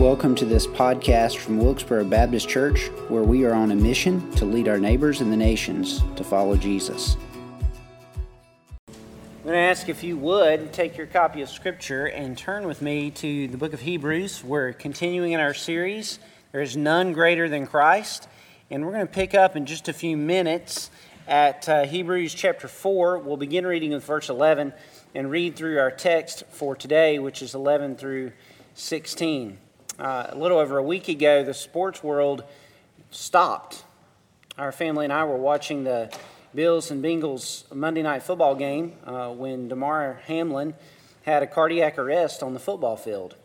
Welcome to this podcast from Wilkesboro Baptist Church, where we are on a mission to lead our neighbors and the nations to follow Jesus. I'm going to ask if you would take your copy of Scripture and turn with me to the book of Hebrews. We're continuing in our series, There is None Greater Than Christ, and we're going to pick up in just a few minutes at Hebrews chapter 4. We'll begin reading with verse 11 and read through our text for today, which is 11 through 16. A little over a week ago, the sports world stopped. Our family and I were watching the Bills and Bengals Monday night football game when Damar Hamlin had a cardiac arrest on the football field.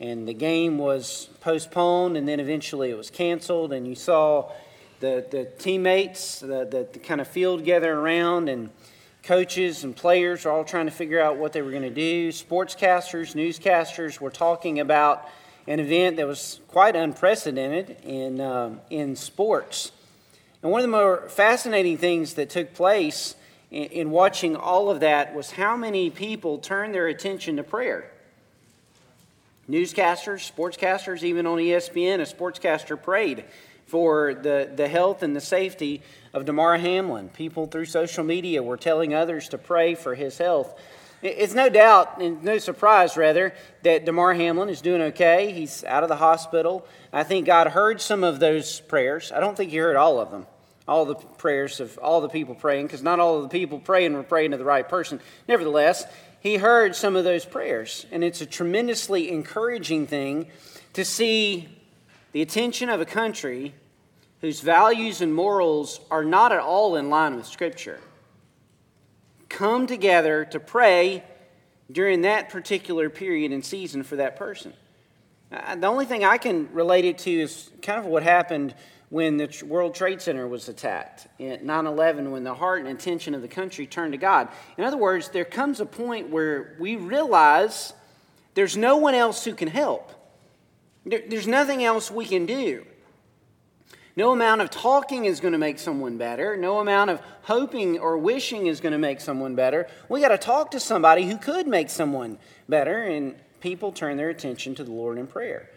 And the game was postponed, and then eventually it was canceled. And you saw the teammates, the kind of field gather around, and coaches and players were all trying to figure out what they were going to do. Sportscasters, newscasters were talking about an event that was quite unprecedented in sports. And one of the more fascinating things that took place in watching all of that was how many people turned their attention to prayer. Newscasters, sportscasters, even on ESPN, a sportscaster prayed for the health and the safety of Damar Hamlin. People through social media were telling others to pray for his health. It's no doubt, and no surprise rather, that Damar Hamlin is doing okay. He's out of the hospital. I think God heard some of those prayers. I don't think He heard all of them, all the prayers of all the people praying, because not all of the people praying were praying to the right person. Nevertheless, He heard some of those prayers, and it's a tremendously encouraging thing to see the attention of a country whose values and morals are not at all in line with Scripture come together to pray during that particular period and season for that person. The only thing I can relate it to is kind of what happened when the World Trade Center was attacked at 9/11, when the heart and attention of the country turned to God. In other words, there comes a point where we realize there's no one else who can help. There's nothing else we can do. No amount of talking is going to make someone better. No amount of hoping or wishing is going to make someone better. We got to talk to somebody who could make someone better, and people turn their attention to the Lord in prayer.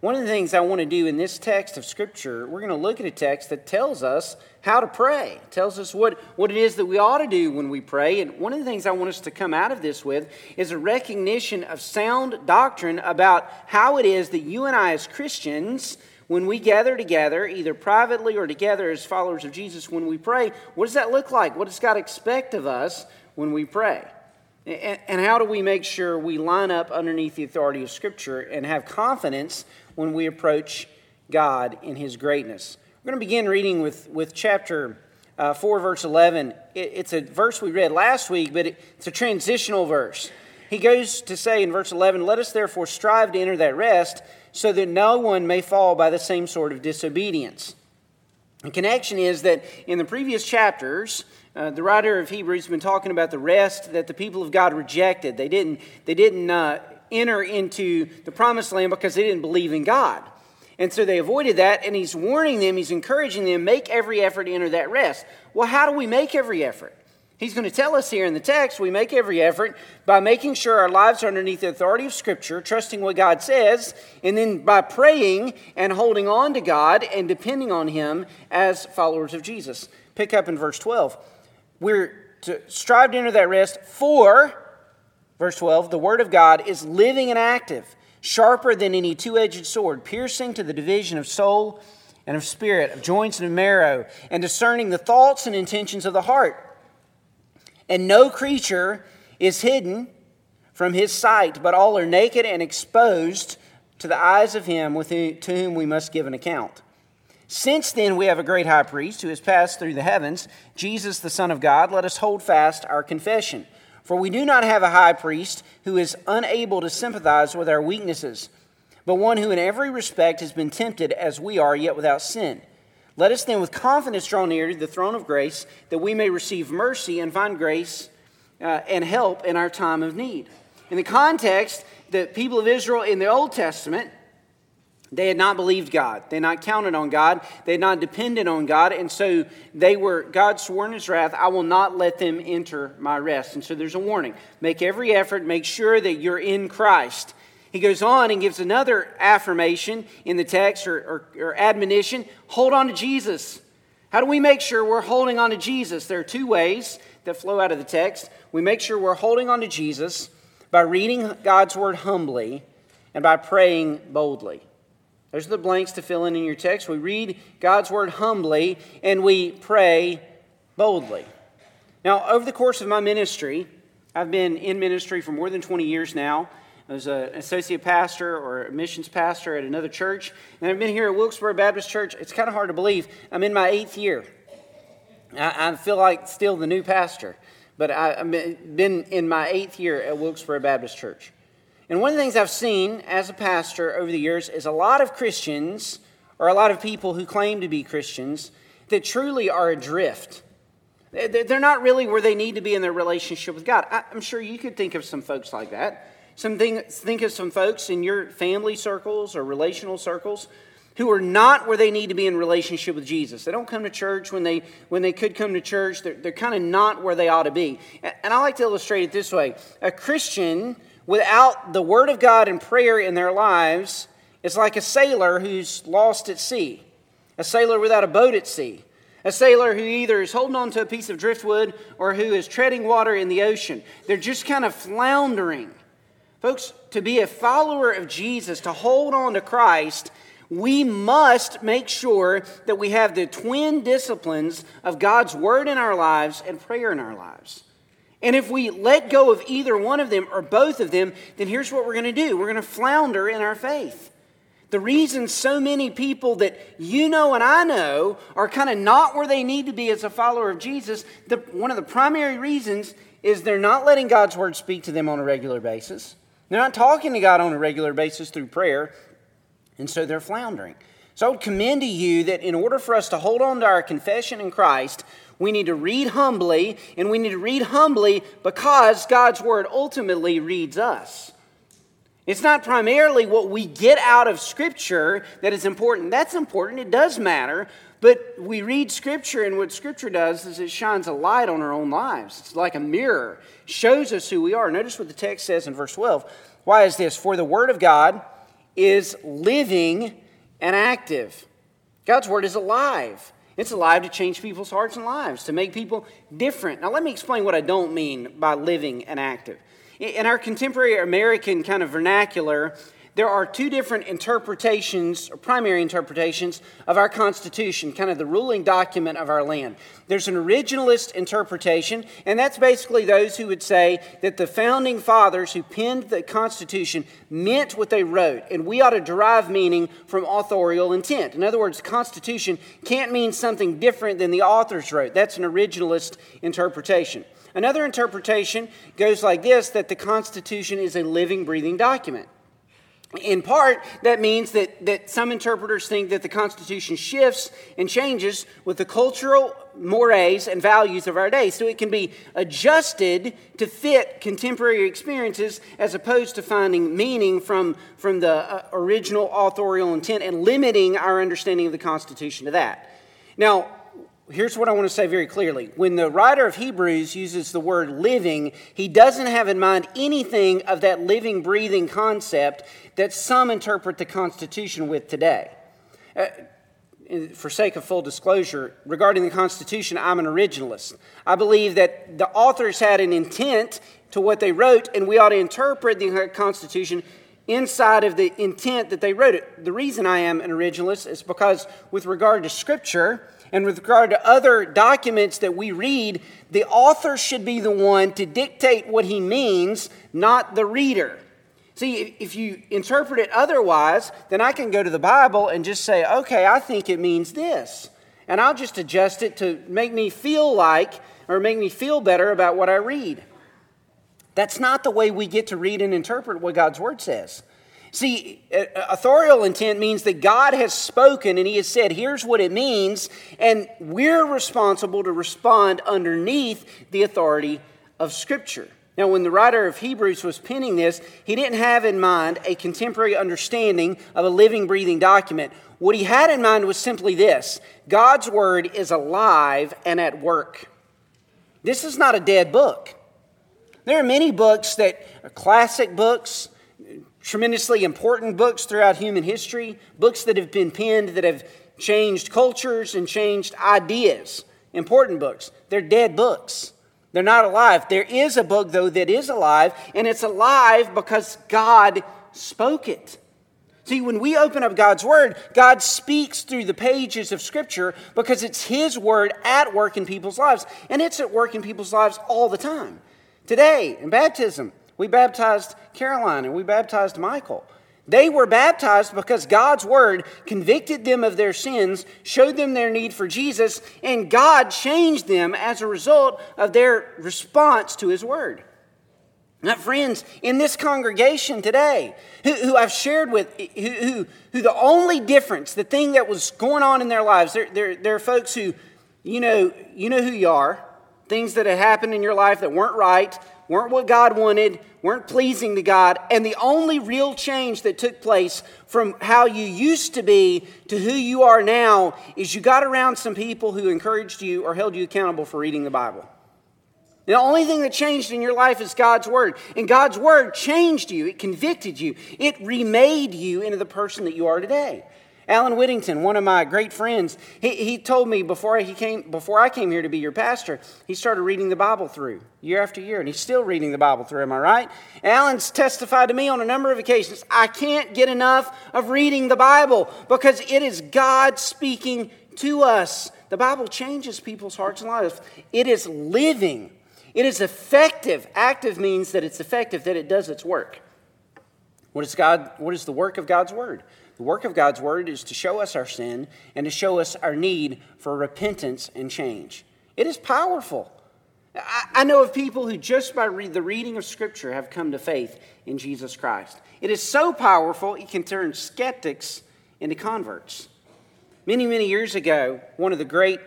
One of the things I want to do in this text of Scripture, we're going to look at a text that tells us how to pray, tells us what it is that we ought to do when we pray. And one of the things I want us to come out of this with is a recognition of sound doctrine about how it is that you and I as Christians, when we gather together, either privately or together as followers of Jesus, when we pray, what does that look like? What does God expect of us when we pray? And how do we make sure we line up underneath the authority of Scripture and have confidence when we approach God in His greatness? We're going to begin reading with chapter 4, verse 11. It's a verse we read last week, but it's a transitional verse. He goes to say in verse 11, "Let us therefore strive to enter that rest, so that no one may fall by the same sort of disobedience." The connection is that in the previous chapters, the writer of Hebrews has been talking about the rest that the people of God rejected. They didn't enter into the promised land because they didn't believe in God. And so they avoided that, and he's warning them, he's encouraging them, make every effort to enter that rest. Well, how do we make every effort? He's going to tell us here in the text, we make every effort by making sure our lives are underneath the authority of Scripture, trusting what God says, and then by praying and holding on to God and depending on Him as followers of Jesus. Pick up in verse 12. We're to strive to enter that rest for, verse 12, the Word of God is living and active, sharper than any two-edged sword, piercing to the division of soul and of spirit, of joints and of marrow, and discerning the thoughts and intentions of the heart. And no creature is hidden from His sight, but all are naked and exposed to the eyes of Him to whom we must give an account. Since then we have a great high priest who has passed through the heavens, Jesus the Son of God. Let us hold fast our confession. For we do not have a high priest who is unable to sympathize with our weaknesses, but one who in every respect has been tempted as we are, yet without sin. Let us then with confidence draw near to the throne of grace, that we may receive mercy and find grace and help in our time of need. In the context, the people of Israel in the Old Testament, they had not believed God. They had not counted on God. They had not depended on God. And so God swore in His wrath, I will not let them enter my rest. And so there's a warning. Make every effort. Make sure that you're in Christ. He goes on and gives another affirmation in the text or admonition. Hold on to Jesus. How do we make sure we're holding on to Jesus? There are two ways that flow out of the text. We make sure we're holding on to Jesus by reading God's word humbly and by praying boldly. Those are the blanks to fill in your text. We read God's word humbly and we pray boldly. Now, over the course of my ministry, I've been in ministry for more than 20 years now. I was an associate pastor or a missions pastor at another church. And I've been here at Wilkesboro Baptist Church. It's kind of hard to believe. I'm in my 8th year. I feel like still the new pastor. But I've been in my 8th year at Wilkesboro Baptist Church. And one of the things I've seen as a pastor over the years is a lot of Christians, or a lot of people who claim to be Christians, that truly are adrift. They're not really where they need to be in their relationship with God. I'm sure you could think of some folks like that. Think of some folks in your family circles or relational circles who are not where they need to be in relationship with Jesus. They don't come to church when they could come to church. They're kind of not where they ought to be. And I like to illustrate it this way. A Christian without the Word of God and prayer in their lives is like a sailor who's lost at sea. A sailor without a boat at sea. A sailor who either is holding on to a piece of driftwood or who is treading water in the ocean. They're just kind of floundering. Folks, to be a follower of Jesus, to hold on to Christ, we must make sure that we have the twin disciplines of God's Word in our lives and prayer in our lives. And if we let go of either one of them or both of them, then here's what we're going to do. We're going to flounder in our faith. The reason so many people that you know and I know are kind of not where they need to be as a follower of Jesus, one of the primary reasons is they're not letting God's Word speak to them on a regular basis. They're not talking to God on a regular basis through prayer, and so they're floundering. So I would commend to you that in order for us to hold on to our confession in Christ, we need to read humbly, and we need to read humbly because God's Word ultimately reads us. It's not primarily what we get out of Scripture that is important. That's important. It does matter. But we read Scripture, and what Scripture does is it shines a light on our own lives. It's like a mirror. It shows us who we are. Notice what the text says in verse 12. Why is this? For the Word of God is living and active. God's Word is alive. It's alive to change people's hearts and lives, to make people different. Now, let me explain what I don't mean by living and active. In our contemporary American kind of vernacular, there are two different interpretations, or primary interpretations, of our Constitution, kind of the ruling document of our land. There's an originalist interpretation, and that's basically those who would say that the founding fathers who penned the Constitution meant what they wrote, and we ought to derive meaning from authorial intent. In other words, the Constitution can't mean something different than the authors wrote. That's an originalist interpretation. Another interpretation goes like this, that the Constitution is a living, breathing document. In part, that means that some interpreters think that the Constitution shifts and changes with the cultural mores and values of our day, so it can be adjusted to fit contemporary experiences as opposed to finding meaning from the original authorial intent and limiting our understanding of the Constitution to that. Now, here's what I want to say very clearly. When the writer of Hebrews uses the word living, he doesn't have in mind anything of that living, breathing concept that some interpret the Constitution with today. For sake of full disclosure, regarding the Constitution, I'm an originalist. I believe that the authors had an intent to what they wrote, and we ought to interpret the Constitution inside of the intent that they wrote it. The reason I am an originalist is because with regard to Scripture and with regard to other documents that we read, the author should be the one to dictate what he means, not the reader. See, if you interpret it otherwise, then I can go to the Bible and just say, okay, I think it means this. And I'll just adjust it to make me feel like, or make me feel better about what I read. That's not the way we get to read and interpret what God's Word says. See, authorial intent means that God has spoken and He has said, here's what it means, and we're responsible to respond underneath the authority of Scripture. Now, when the writer of Hebrews was penning this, he didn't have in mind a contemporary understanding of a living, breathing document. What he had in mind was simply this: God's Word is alive and at work. This is not a dead book. There are many books that are classic books, tremendously important books throughout human history, books that have been penned that have changed cultures and changed ideas. Important books. They're dead books. They're not alive. There is a book, though, that is alive, and it's alive because God spoke it. See, when we open up God's Word, God speaks through the pages of Scripture because it's His Word at work in people's lives, and it's at work in people's lives all the time. Today, in baptism, we baptized Caroline and we baptized Michael. They were baptized because God's Word convicted them of their sins, showed them their need for Jesus, and God changed them as a result of their response to His Word. Now, friends, in this congregation today, who I've shared with, who the only difference, the thing that was going on in their lives, there are folks who, you know who you are, things that had happened in your life that weren't right, weren't what God wanted, weren't pleasing to God, and the only real change that took place from how you used to be to who you are now is you got around some people who encouraged you or held you accountable for reading the Bible. The only thing that changed in your life is God's Word. And God's Word changed you. It convicted you. It remade you into the person that you are today. Alan Whittington, one of my great friends, he told me before I came here to be your pastor, he started reading the Bible through year after year, and he's still reading the Bible through, am I right? Alan's testified to me on a number of occasions, I can't get enough of reading the Bible because it is God speaking to us. The Bible changes people's hearts and lives. It is living. It is effective. Active means that it's effective, that it does its work. What is the work of God's Word? The work of God's Word is to show us our sin and to show us our need for repentance and change. It is powerful. I know of people who just by the reading of Scripture have come to faith in Jesus Christ. It is so powerful, it can turn skeptics into converts. Many, many years ago, one of the great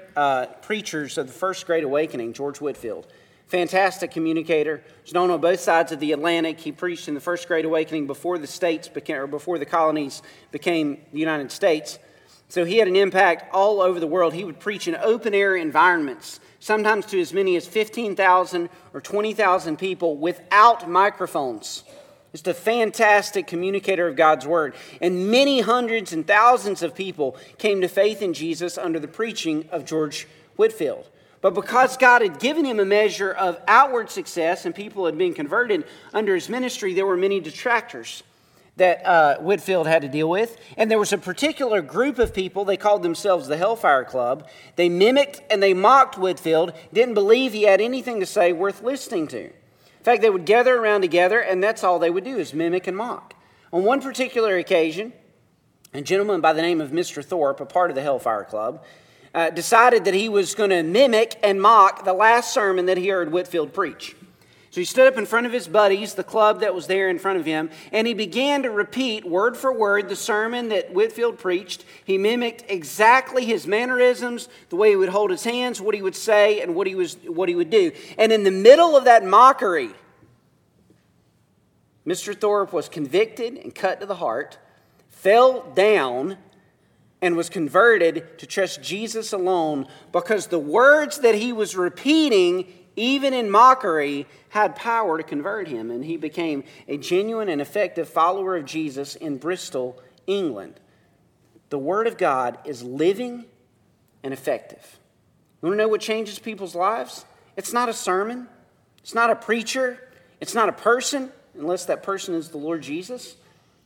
preachers of the First Great Awakening, George Whitefield, fantastic communicator. He's known on both sides of the Atlantic. He preached in the First Great Awakening before the colonies became the United States. So he had an impact all over the world. He would preach in open air environments, sometimes to as many as 15,000 or 20,000 people without microphones. Just a fantastic communicator of God's Word. And many hundreds and thousands of people came to faith in Jesus under the preaching of George Whitefield. But because God had given him a measure of outward success and people had been converted under his ministry, there were many detractors that Whitefield had to deal with. And there was a particular group of people, they called themselves the Hellfire Club. They mimicked and they mocked Whitefield, didn't believe he had anything to say worth listening to. In fact, they would gather around together and that's all they would do is mimic and mock. On one particular occasion, a gentleman by the name of Mr. Thorpe, a part of the Hellfire Club, decided that he was going to mimic and mock the last sermon that he heard Whitefield preach. So he stood up in front of his buddies, the club that was there in front of him, and he began to repeat word for word the sermon that Whitefield preached. He mimicked exactly his mannerisms, the way he would hold his hands, what he would say, and what he would do. And in the middle of that mockery, Mr. Thorpe was convicted and cut to the heart, fell down, and was converted to trust Jesus alone because the words that he was repeating, even in mockery, had power to convert him. And he became a genuine and effective follower of Jesus in Bristol, England. The Word of God is living and effective. You want to know what changes people's lives? It's not a sermon. It's not a preacher. It's not a person, unless that person is the Lord Jesus.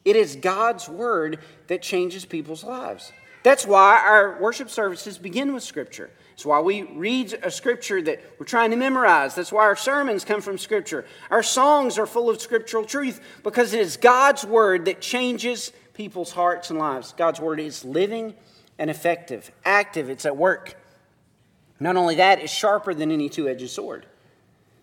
It is God's Word that changes people's lives. That's why our worship services begin with Scripture. It's why we read a Scripture that we're trying to memorize. That's why our sermons come from Scripture. Our songs are full of scriptural truth because it is God's Word that changes people's hearts and lives. God's Word is living and effective, active. It's at work. Not only that, it's sharper than any two-edged sword.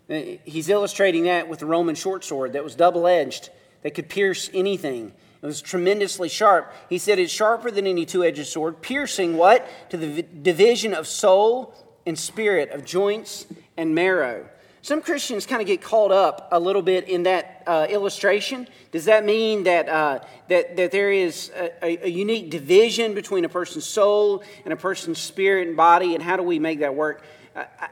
He's illustrating that with the Roman short sword that was double-edged, that could pierce anything. It was tremendously sharp. He said it's sharper than any two-edged sword, piercing what? To the division of soul and spirit, of joints and marrow. Some Christians kind of get caught up a little bit in that illustration. Does that mean that there is a unique division between a person's soul and a person's spirit and body, and how do we make that work?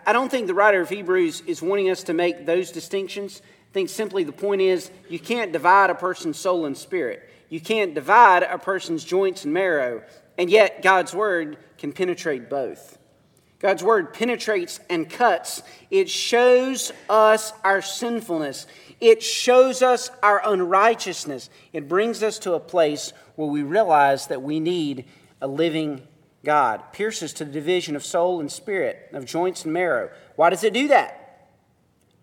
I don't think the writer of Hebrews is wanting us to make those distinctions. I think simply the point is you can't divide a person's soul and spirit. You can't divide a person's joints and marrow. And yet God's word can penetrate both. God's word penetrates and cuts. It shows us our sinfulness. It shows us our unrighteousness. It brings us to a place where we realize that we need a living God. Pierces to the division of soul and spirit, of joints and marrow. Why does it do that?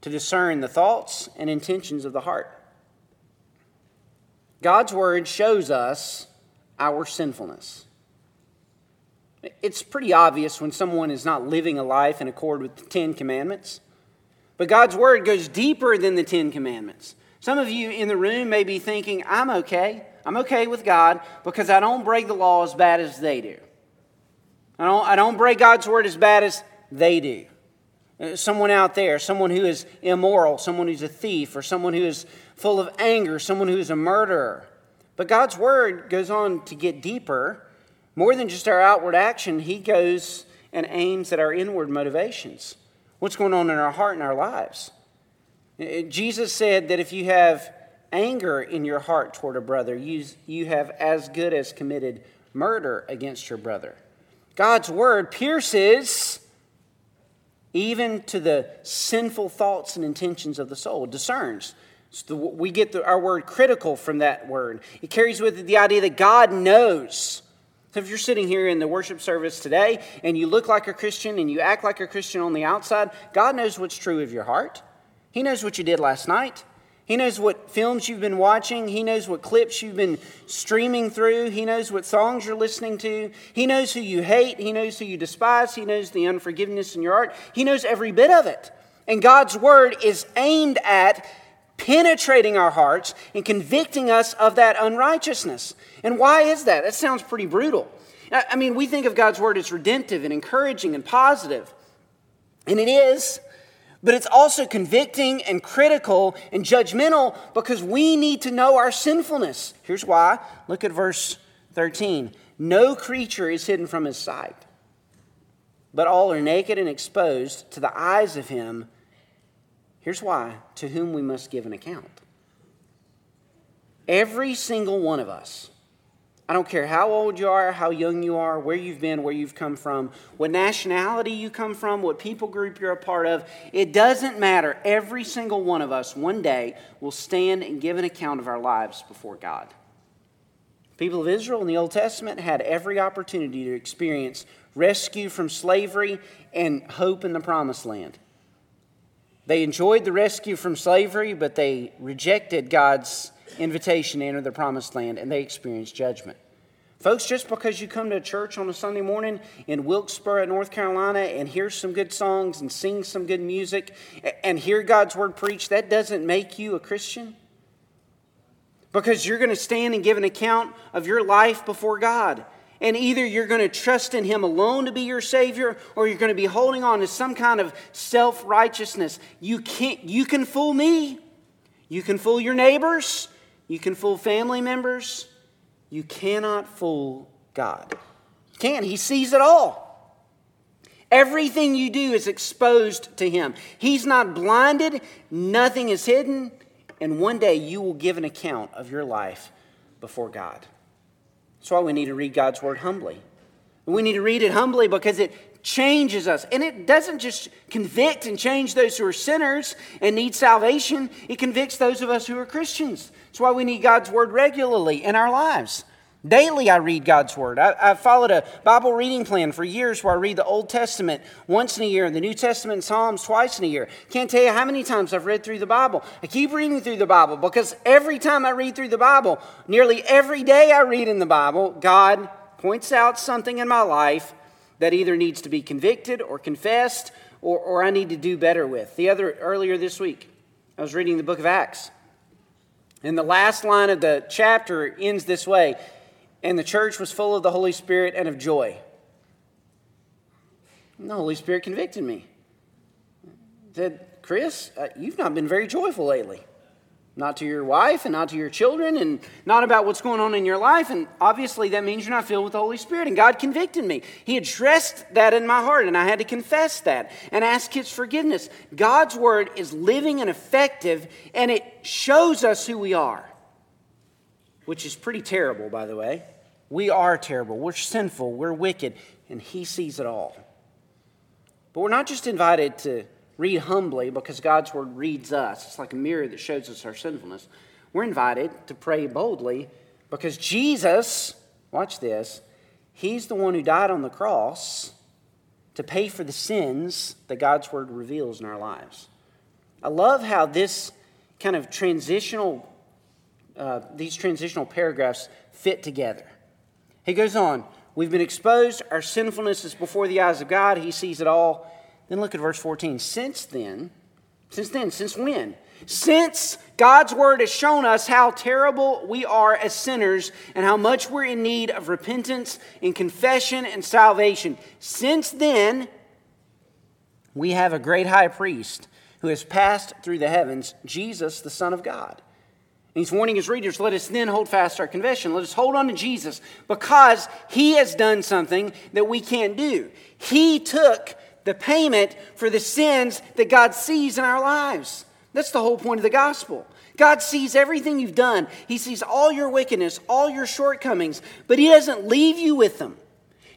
To discern the thoughts and intentions of the heart. God's word shows us our sinfulness. It's pretty obvious when someone is not living a life in accord with the 10 Commandments. But God's word goes deeper than the 10 Commandments. Some of you in the room may be thinking, I'm okay. I'm okay with God because I don't break the law as bad as they do. I don't break God's word as bad as they do. Someone out there, someone who is immoral, someone who's a thief, or someone who is full of anger, someone who is a murderer. But God's word goes on to get deeper. More than just our outward action, he goes and aims at our inward motivations. What's going on in our heart and our lives? Jesus said that if you have anger in your heart toward a brother, you have as good as committed murder against your brother. God's word pierces even to the sinful thoughts and intentions of the soul, discerns. So we get our word critical from that word. It carries with it the idea that God knows. So if you're sitting here in the worship service today and you look like a Christian and you act like a Christian on the outside, God knows what's true of your heart. He knows what you did last night. He knows what films you've been watching. He knows what clips you've been streaming through. He knows what songs you're listening to. He knows who you hate. He knows who you despise. He knows the unforgiveness in your heart. He knows every bit of it. And God's word is aimed at penetrating our hearts and convicting us of that unrighteousness. And why is that? That sounds pretty brutal. I mean, we think of God's word as redemptive and encouraging and positive. And it is, but it's also convicting and critical and judgmental because we need to know our sinfulness. Here's why. Look at verse 13. No creature is hidden from his sight, but all are naked and exposed to the eyes of him. Here's why, to whom we must give an account. Every single one of us, I don't care how old you are, how young you are, where you've been, where you've come from, what nationality you come from, what people group you're a part of, it doesn't matter. Every single one of us one day will stand and give an account of our lives before God. People of Israel in the Old Testament had every opportunity to experience rescue from slavery and hope in the Promised Land. They enjoyed the rescue from slavery, but they rejected God's invitation to enter the Promised Land, and they experienced judgment. Folks, just because you come to church on a Sunday morning in Wilkesboro, North Carolina, and hear some good songs and sing some good music and hear God's word preached, that doesn't make you a Christian. Because you're going to stand and give an account of your life before God. And either you're going to trust in Him alone to be your Savior, or you're going to be holding on to some kind of self-righteousness. You can fool me. You can fool your neighbors. You can fool family members. You cannot fool God. You can't. He sees it all. Everything you do is exposed to Him. He's not blinded. Nothing is hidden. And one day you will give an account of your life before God. That's why we need to read God's word humbly. We need to read it humbly because it changes us. And it doesn't just convict and change those who are sinners and need salvation. It convicts those of us who are Christians. That's why we need God's word regularly in our lives. Daily I read God's word. I've followed a Bible reading plan for years where I read the Old Testament once in a year and the New Testament and Psalms twice in a year. Can't tell you how many times I've read through the Bible. I keep reading through the Bible because every time I read through the Bible, nearly every day I read in the Bible, God points out something in my life that either needs to be convicted or confessed or I need to do better with. Earlier this week, I was reading the book of Acts. And the last line of the chapter ends this way. And the church was full of the Holy Spirit and of joy. And the Holy Spirit convicted me. Said, Chris, you've not been very joyful lately. Not to your wife and not to your children and not about what's going on in your life. And obviously that means you're not filled with the Holy Spirit. And God convicted me. He addressed that in my heart and I had to confess that and ask His forgiveness. God's word is living and effective and it shows us who we are, which is pretty terrible, by the way. We are terrible. We're sinful. We're wicked. And He sees it all. But we're not just invited to read humbly because God's word reads us. It's like a mirror that shows us our sinfulness. We're invited to pray boldly because Jesus, watch this, He's the one who died on the cross to pay for the sins that God's word reveals in our lives. I love how this kind of transitional, these transitional paragraphs fit together. He goes on, we've been exposed, our sinfulness is before the eyes of God, He sees it all. Then look at verse 14. Since when? Since God's word has shown us how terrible we are as sinners and how much we're in need of repentance and confession and salvation. Since then, we have a great high priest who has passed through the heavens, Jesus, the Son of God. And He's warning His readers, let us then hold fast our confession. Let us hold on to Jesus because He has done something that we can't do. He took the payment for the sins that God sees in our lives. That's the whole point of the gospel. God sees everything you've done. He sees all your wickedness, all your shortcomings, but He doesn't leave you with them.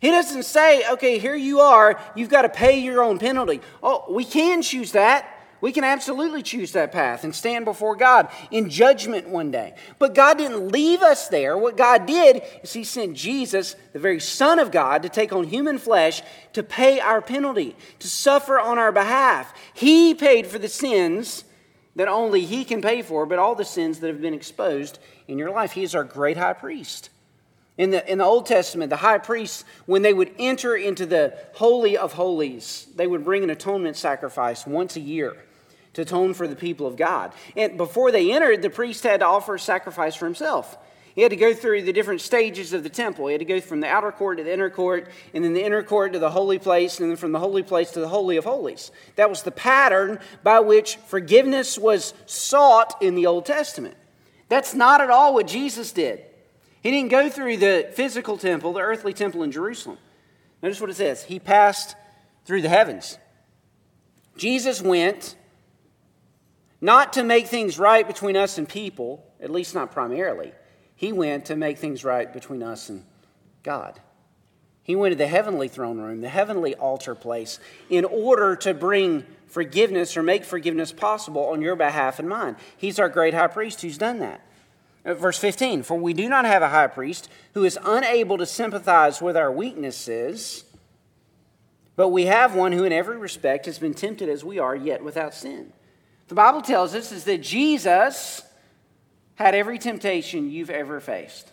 He doesn't say, okay, here you are, you've got to pay your own penalty. Oh, we can choose that. We can absolutely choose that path and stand before God in judgment one day. But God didn't leave us there. What God did is He sent Jesus, the very Son of God, to take on human flesh, to pay our penalty, to suffer on our behalf. He paid for the sins that only He can pay for, but all the sins that have been exposed in your life. He is our great high priest. In the Old Testament, the high priests, when they would enter into the Holy of Holies, they would bring an atonement sacrifice once a year to atone for the people of God. And before they entered, the priest had to offer a sacrifice for himself. He had to go through the different stages of the temple. He had to go from the outer court to the inner court, and then the inner court to the holy place, and then from the holy place to the Holy of Holies. That was the pattern by which forgiveness was sought in the Old Testament. That's not at all what Jesus did. He didn't go through the physical temple, the earthly temple in Jerusalem. Notice what it says. He passed through the heavens. Jesus went not to make things right between us and people, at least not primarily. He went to make things right between us and God. He went to the heavenly throne room, the heavenly altar place, in order to bring forgiveness or make forgiveness possible on your behalf and mine. He's our great high priest who's done that. Verse 15, for we do not have a high priest who is unable to sympathize with our weaknesses, but we have one who in every respect has been tempted as we are, yet without sin. The Bible tells us is that Jesus had every temptation you've ever faced.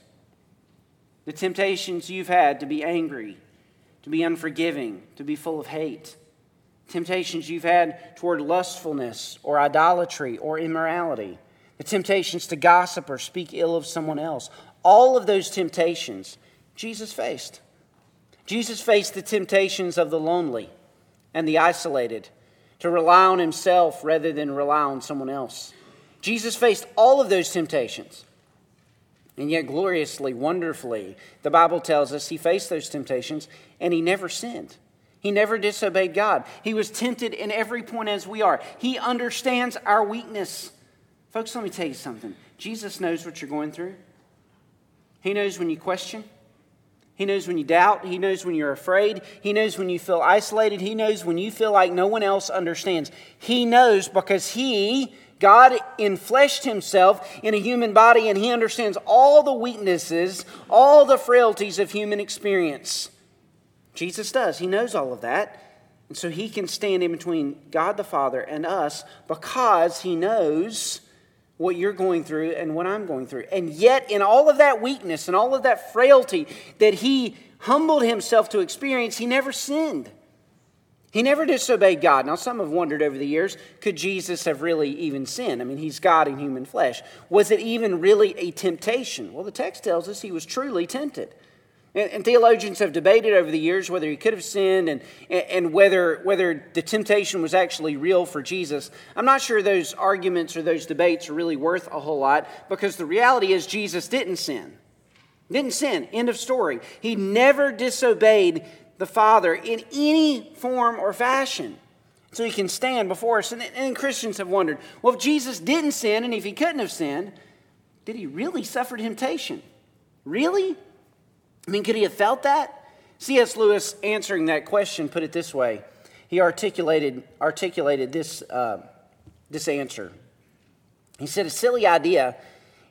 The temptations you've had to be angry, to be unforgiving, to be full of hate. Temptations you've had toward lustfulness or idolatry or immorality. The temptations to gossip or speak ill of someone else. All of those temptations Jesus faced. Jesus faced the temptations of the lonely and the isolated, to rely on Himself rather than rely on someone else. Jesus faced all of those temptations. And yet gloriously, wonderfully, the Bible tells us He faced those temptations and He never sinned. He never disobeyed God. He was tempted in every point as we are. He understands our weakness. Folks, let me tell you something. Jesus knows what you're going through. He knows when you question. He knows when you doubt. He knows when you're afraid. He knows when you feel isolated. He knows when you feel like no one else understands. He knows because He, God, enfleshed Himself in a human body, and He understands all the weaknesses, all the frailties of human experience. Jesus does. He knows all of that. And so He can stand in between God the Father and us because He knows what you're going through and what I'm going through. And yet in all of that weakness and all of that frailty that He humbled Himself to experience, He never sinned. He never disobeyed God. Now some have wondered over the years, could Jesus have really even sinned? I mean, He's God in human flesh. Was it even really a temptation? Well, the text tells us He was truly tempted. And theologians have debated over the years whether he could have sinned and whether the temptation was actually real for Jesus. I'm not sure those arguments or those debates are really worth a whole lot, because the reality is Jesus didn't sin. Didn't sin. End of story. He never disobeyed the Father in any form or fashion. So he can stand before us. And Christians have wondered, well, if Jesus didn't sin and if he couldn't have sinned, did he really suffer temptation? Really? I mean, could he have felt that? C.S. Lewis, answering that question, put it this way. He articulated this answer. He said, a silly idea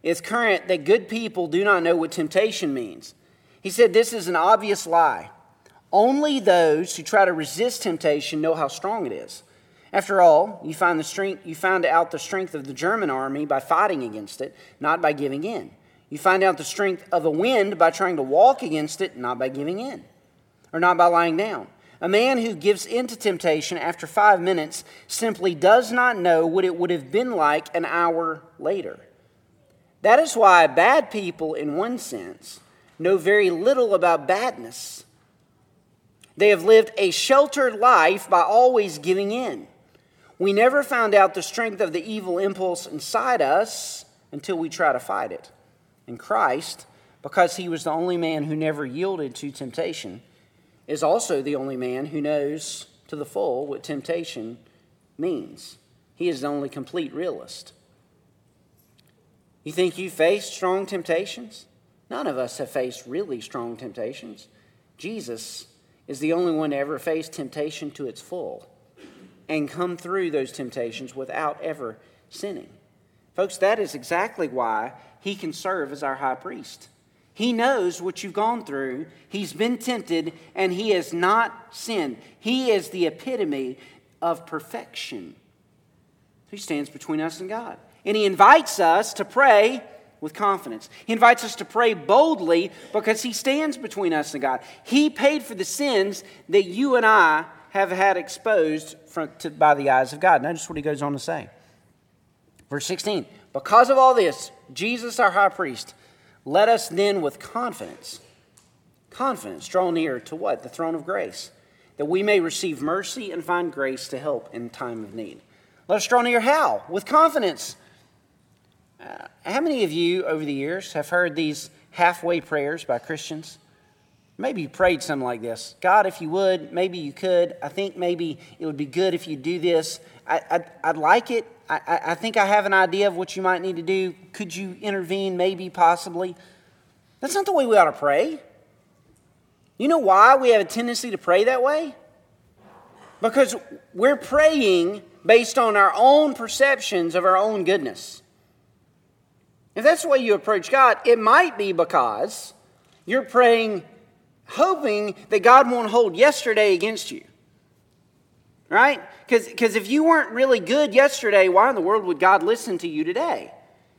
is current that good people do not know what temptation means. He said, this is an obvious lie. Only those who try to resist temptation know how strong it is. After all, you find out the strength of the German army by fighting against it, not by giving in. You find out the strength of a wind by trying to walk against it, not by giving in, or not by lying down. A man who gives in to temptation after 5 minutes simply does not know what it would have been like an hour later. That is why bad people, in one sense, know very little about badness. They have lived a sheltered life by always giving in. We never found out the strength of the evil impulse inside us until we try to fight it. And Christ, because he was the only man who never yielded to temptation, is also the only man who knows to the full what temptation means. He is the only complete realist. You think you faced strong temptations? None of us have faced really strong temptations. Jesus is the only one to ever face temptation to its full and come through those temptations without ever sinning. Folks, that is exactly why he can serve as our high priest. He knows what you've gone through. He's been tempted, and he has not sinned. He is the epitome of perfection. He stands between us and God. And he invites us to pray with confidence. He invites us to pray boldly because he stands between us and God. He paid for the sins that you and I have had exposed by the eyes of God. Notice what he goes on to say. Verse 16, because of all this, Jesus, our high priest, let us then with confidence draw near to what? The throne of grace, that we may receive mercy and find grace to help in time of need. Let us draw near how? With confidence. How many of you over the years have heard these halfway prayers by Christians? Maybe you prayed something like this. God, if you would, maybe you could. I think maybe it would be good if you do this. I'd like it. I think I have an idea of what you might need to do. Could you intervene? Maybe, possibly. That's not the way we ought to pray. You know why we have a tendency to pray that way? Because we're praying based on our own perceptions of our own goodness. If that's the way you approach God, it might be because you're praying hoping that God won't hold yesterday against you. Right? Because if you weren't really good yesterday, why in the world would God listen to you today?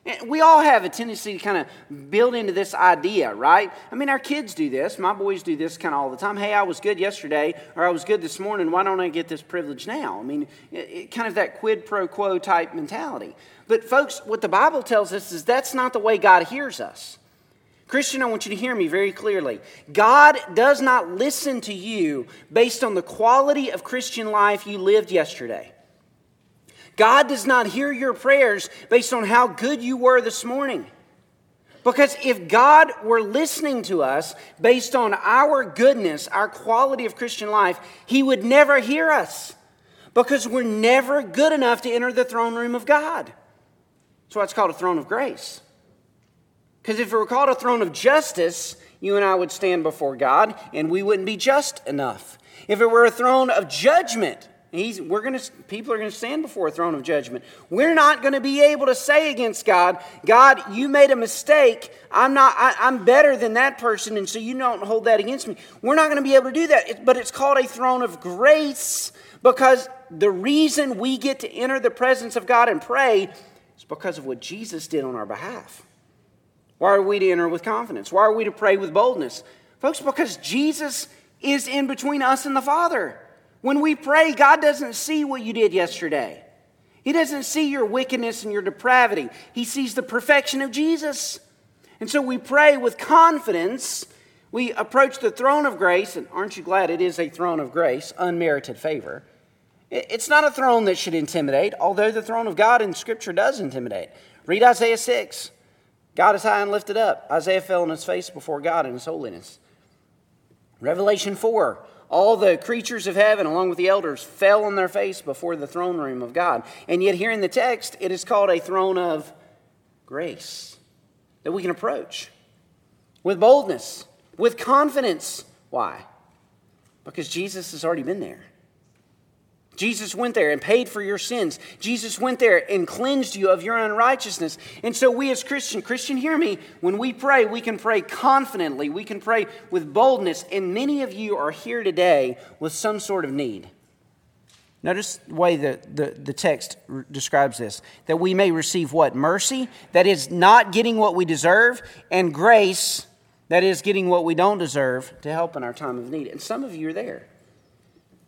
And we all have a tendency to kind of build into this idea, right? I mean, our kids do this. My boys do this kind of all the time. Hey, I was good yesterday, or I was good this morning. Why don't I get this privilege now? I mean, it kind of that quid pro quo type mentality. But folks, what the Bible tells us is that's not the way God hears us. Christian, I want you to hear me very clearly. God does not listen to you based on the quality of Christian life you lived yesterday. God does not hear your prayers based on how good you were this morning. Because if God were listening to us based on our goodness, our quality of Christian life, he would never hear us. Because we're never good enough to enter the throne room of God. That's why it's called a throne of grace. Because if it were called a throne of justice, you and I would stand before God and we wouldn't be just enough. If it were a throne of judgment, people are going to stand before a throne of judgment. We're not going to be able to say against God, God, you made a mistake. I'm better than that person, and so you don't hold that against me. We're not going to be able to do that. But it's called a throne of grace because the reason we get to enter the presence of God and pray is because of what Jesus did on our behalf. Why are we to enter with confidence? Why are we to pray with boldness? Folks, because Jesus is in between us and the Father. When we pray, God doesn't see what you did yesterday. He doesn't see your wickedness and your depravity. He sees the perfection of Jesus. And so we pray with confidence We approach the throne of grace, and aren't you glad it is a throne of grace, unmerited favor. It's not a throne that should intimidate, although the throne of God in Scripture does intimidate. Read Isaiah 6. God is high and lifted up. Isaiah fell on his face before God in his holiness. Revelation 4. All the creatures of heaven, along with the elders, fell on their face before the throne room of God. And yet here in the text, it is called a throne of grace that we can approach with boldness, with confidence. Why? Because Jesus has already been there. Jesus went there and paid for your sins. Jesus went there and cleansed you of your unrighteousness. And so we as Christian, hear me, when we pray, we can pray confidently. We can pray with boldness. And many of you are here today with some sort of need. Notice the way the text describes this. That we may receive what? Mercy, that is not getting what we deserve, and grace, that is getting what we don't deserve, to help in our time of need. And some of you are there.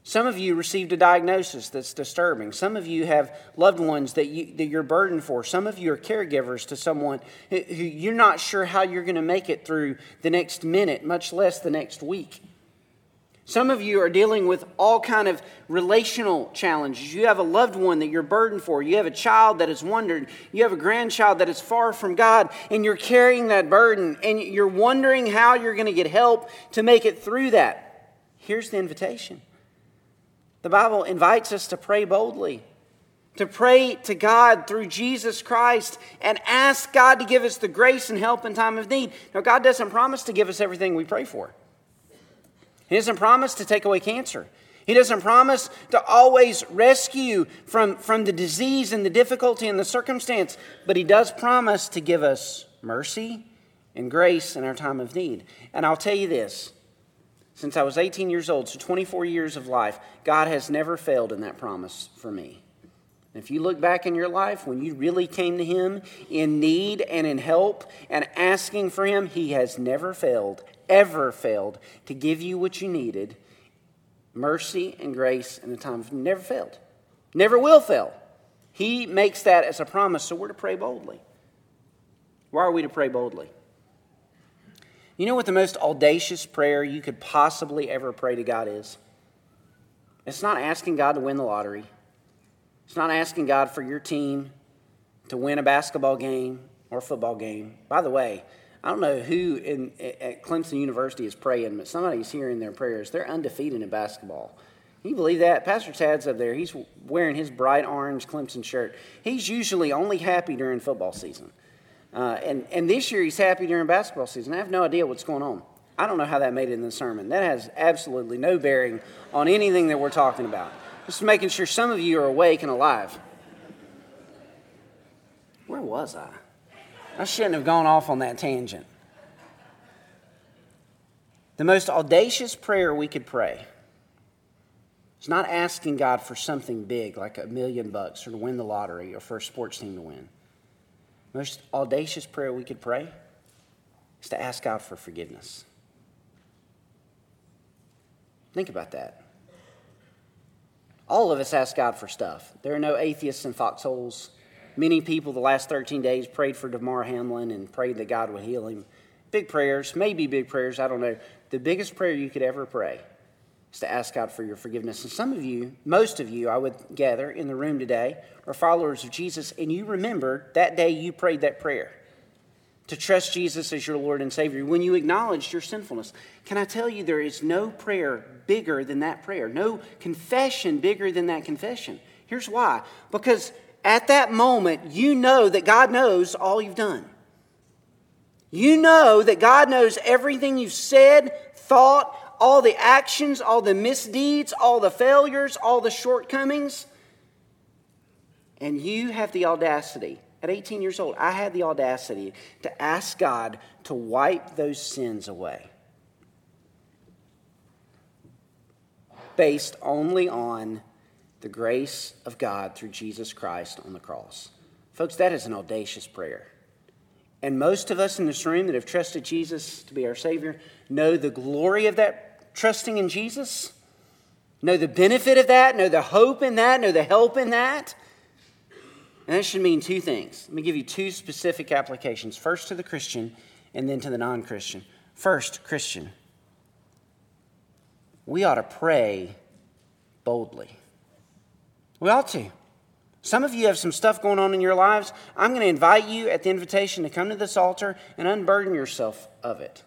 Some of you received a diagnosis that's disturbing. Some of you have loved ones that you're burdened for. Some of you are caregivers to someone who you're not sure how you're going to make it through the next minute, much less the next week. Some of you are dealing with all kind of relational challenges. You have a loved one that you're burdened for. You have a child that has wandered. You have a grandchild that is far from God, and you're carrying that burden, and you're wondering how you're going to get help to make it through that. Here's the invitation. The Bible invites us to pray boldly, to pray to God through Jesus Christ and ask God to give us the grace and help in time of need. Now, God doesn't promise to give us everything we pray for. He doesn't promise to take away cancer. He doesn't promise to always rescue from the disease and the difficulty and the circumstance, but He does promise to give us mercy and grace in our time of need. And I'll tell you this. Since I was 18 years old, so 24 years of life, God has never failed in that promise for me. And if you look back in your life, when you really came to Him in need and in help and asking for Him, He has never failed, ever failed, to give you what you needed, mercy and grace in the time of need. Never failed. Never will fail. He makes that as a promise, so we're to pray boldly. Why are we to pray boldly? You know what the most audacious prayer you could possibly ever pray to God is? It's not asking God to win the lottery. It's not asking God for your team to win a basketball game or a football game. By the way, I don't know who at Clemson University is praying, but somebody's hearing their prayers. They're undefeated in basketball. Can you believe that? Pastor Tad's up there. He's wearing his bright orange Clemson shirt. He's usually only happy during football season. And this year he's happy during basketball season. I have no idea what's going on. I don't know how that made it in the sermon. That has absolutely no bearing on anything that we're talking about. Just making sure some of you are awake and alive. Where was I? I shouldn't have gone off on that tangent. The most audacious prayer we could pray is not asking God for something big like $1 million or to win the lottery or for a sports team to win. Most audacious prayer we could pray is to ask God for forgiveness. Think about that. All of us ask God for stuff. There are no atheists in foxholes. Many people the last 13 days prayed for Damar Hamlin and prayed that God would heal him. Big prayers, maybe big prayers, I don't know. The biggest prayer you could ever pray is to ask God for your forgiveness. And some of you, most of you, I would gather, in the room today are followers of Jesus, and you remember that day you prayed that prayer to trust Jesus as your Lord and Savior when you acknowledged your sinfulness. Can I tell you there is no prayer bigger than that prayer, no confession bigger than that confession. Here's why. Because at that moment, you know that God knows all you've done. You know that God knows everything you've said, thought, all the actions, all the misdeeds, all the failures, all the shortcomings. And you have the audacity. At 18 years old, I had the audacity to ask God to wipe those sins away. Based only on the grace of God through Jesus Christ on the cross. Folks, that is an audacious prayer. And most of us in this room that have trusted Jesus to be our Savior know the glory of that trusting in Jesus, know the benefit of that, know the hope in that, know the help in that. And that should mean two things. Let me give you two specific applications. First to the Christian and then to the non-Christian. First, Christian, we ought to pray boldly. We ought to. Some of you have some stuff going on in your lives. I'm going to invite you at the invitation to come to this altar and unburden yourself of it.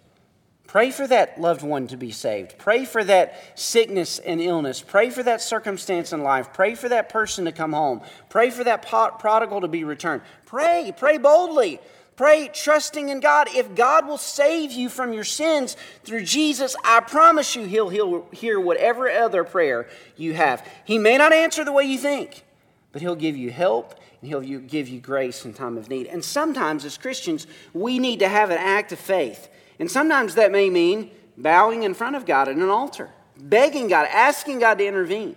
Pray for that loved one to be saved. Pray for that sickness and illness. Pray for that circumstance in life. Pray for that person to come home. Pray for that prodigal to be returned. Pray boldly. Pray trusting in God. If God will save you from your sins through Jesus, I promise you He'll hear whatever other prayer you have. He may not answer the way you think, but He'll give you help and He'll give you grace in time of need. And sometimes as Christians, we need to have an act of faith. And sometimes that may mean bowing in front of God at an altar, begging God, asking God to intervene,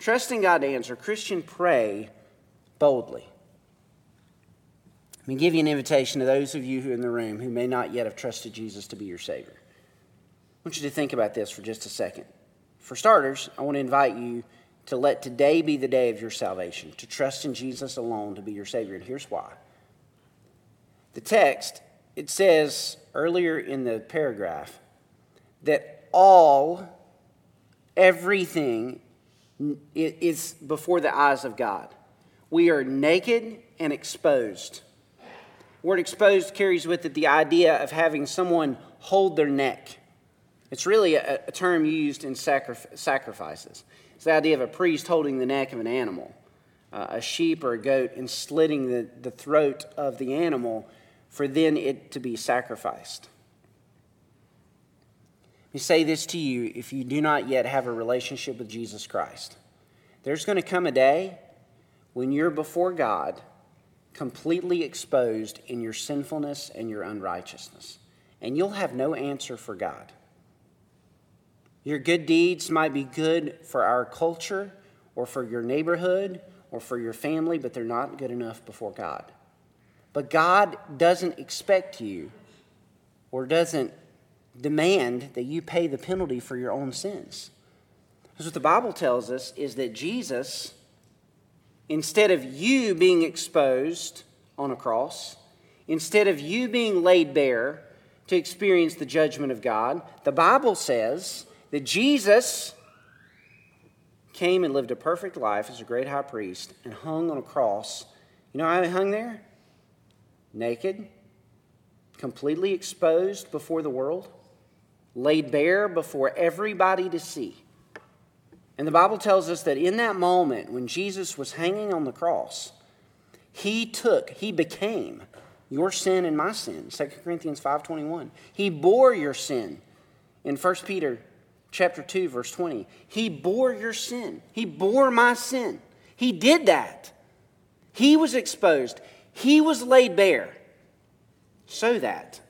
trusting God to answer. Christian, pray boldly. Let me give you an invitation to those of you who are in the room who may not yet have trusted Jesus to be your Savior. I want you to think about this for just a second. For starters, I want to invite you to let today be the day of your salvation, to trust in Jesus alone to be your Savior. And here's why. The text, it says earlier in the paragraph that everything is before the eyes of God. We are naked and exposed. The word exposed carries with it the idea of having someone hold their neck. It's really a term used in sacrifices. It's the idea of a priest holding the neck of an animal, a sheep or a goat, and slitting the throat of the animal for then it to be sacrificed. Let me say this to you, if you do not yet have a relationship with Jesus Christ. There's going to come a day when you're before God completely exposed in your sinfulness and your unrighteousness, and you'll have no answer for God. Your good deeds might be good for our culture or for your neighborhood or for your family, but they're not good enough before God. But God doesn't expect you or doesn't demand that you pay the penalty for your own sins. Because what the Bible tells us is that Jesus, instead of you being exposed on a cross, instead of you being laid bare to experience the judgment of God, the Bible says that Jesus came and lived a perfect life as a great high priest and hung on a cross. You know how he hung there? Naked, completely exposed before the world, laid bare before everybody to see. And the Bible tells us that in that moment when Jesus was hanging on the cross, he became your sin and my sin, 2 Corinthians 5:21. He bore your sin in 1 Peter Chapter 2, verse 20. He bore your sin. He bore my sin. He did that. He was exposed. He was laid bare. So that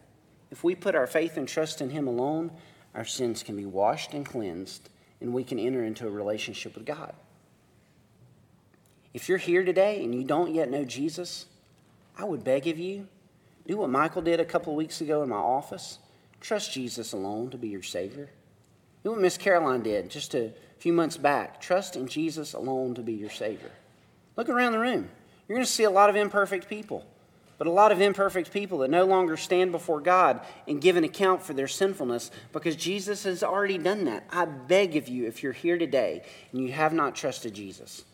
if we put our faith and trust in Him alone, our sins can be washed and cleansed, and we can enter into a relationship with God. If you're here today and you don't yet know Jesus, I would beg of you, do what Michael did a couple of weeks ago in my office. Trust Jesus alone to be your Savior. Do what Miss Caroline did just a few months back. Trust in Jesus alone to be your Savior. Look around the room. You're going to see a lot of imperfect people, but a lot of imperfect people that no longer stand before God and give an account for their sinfulness because Jesus has already done that. I beg of you, if you're here today and you have not trusted Jesus,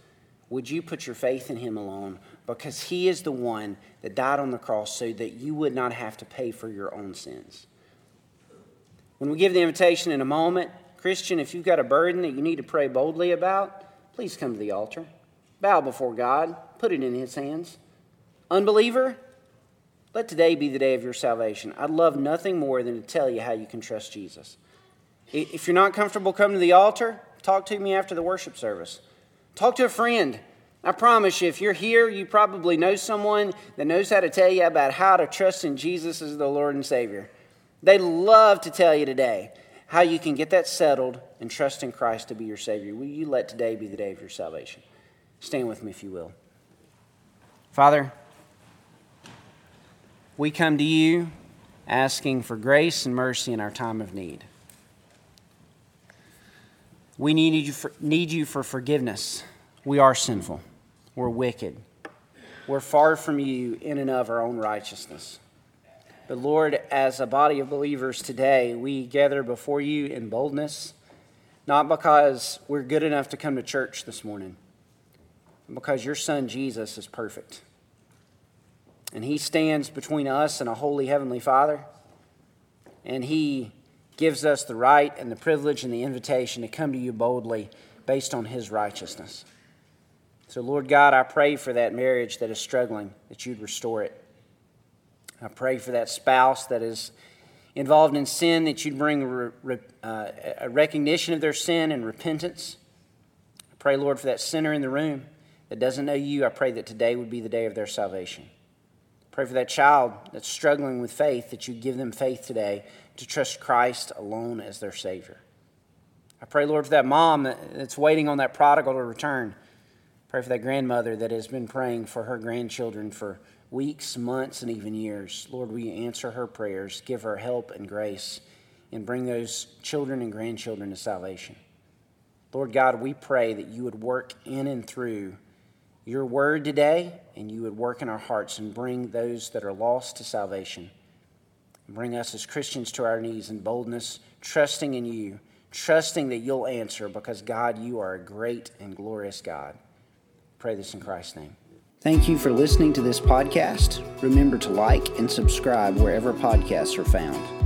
would you put your faith in Him alone, because He is the one that died on the cross so that you would not have to pay for your own sins. When we give the invitation in a moment, Christian, if you've got a burden that you need to pray boldly about, please come to the altar. Bow before God. Put it in His hands. Unbeliever, let today be the day of your salvation. I'd love nothing more than to tell you how you can trust Jesus. If you're not comfortable coming to the altar, talk to me after the worship service. Talk to a friend. I promise you, if you're here, you probably know someone that knows how to tell you about how to trust in Jesus as the Lord and Savior. They love to tell you today how you can get that settled and trust in Christ to be your Savior. Will you let today be the day of your salvation? Stand with me if you will. Father, we come to you asking for grace and mercy in our time of need. We need you for forgiveness. We are sinful. We're wicked. We're far from you in and of our own righteousness. But Lord, as a body of believers today, we gather before you in boldness, Not because we're good enough to come to church this morning, but because your son Jesus is perfect. And he stands between us and a holy heavenly Father. And he gives us the right and the privilege and the invitation to come to you boldly based on his righteousness. So Lord God, I pray for that marriage that is struggling, that you'd restore it. I pray for that spouse that is involved in sin, that you'd bring a recognition of their sin and repentance. I pray, Lord, for that sinner in the room that doesn't know you. I pray that today would be the day of their salvation. I pray for that child that's struggling with faith, that you give them faith today to trust Christ alone as their Savior. I pray, Lord, for that mom that's waiting on that prodigal to return. I pray for that grandmother that has been praying for her grandchildren for weeks, months, and even years. Lord, will you answer her prayers, give her help and grace, and bring those children and grandchildren to salvation. Lord God, we pray that you would work in and through your word today, and you would work in our hearts and bring those that are lost to salvation. And bring us as Christians to our knees in boldness, trusting in you, trusting that you'll answer, because God, you are a great and glorious God. Pray this in Christ's name. Thank you for listening to this podcast. Remember to like and subscribe wherever podcasts are found.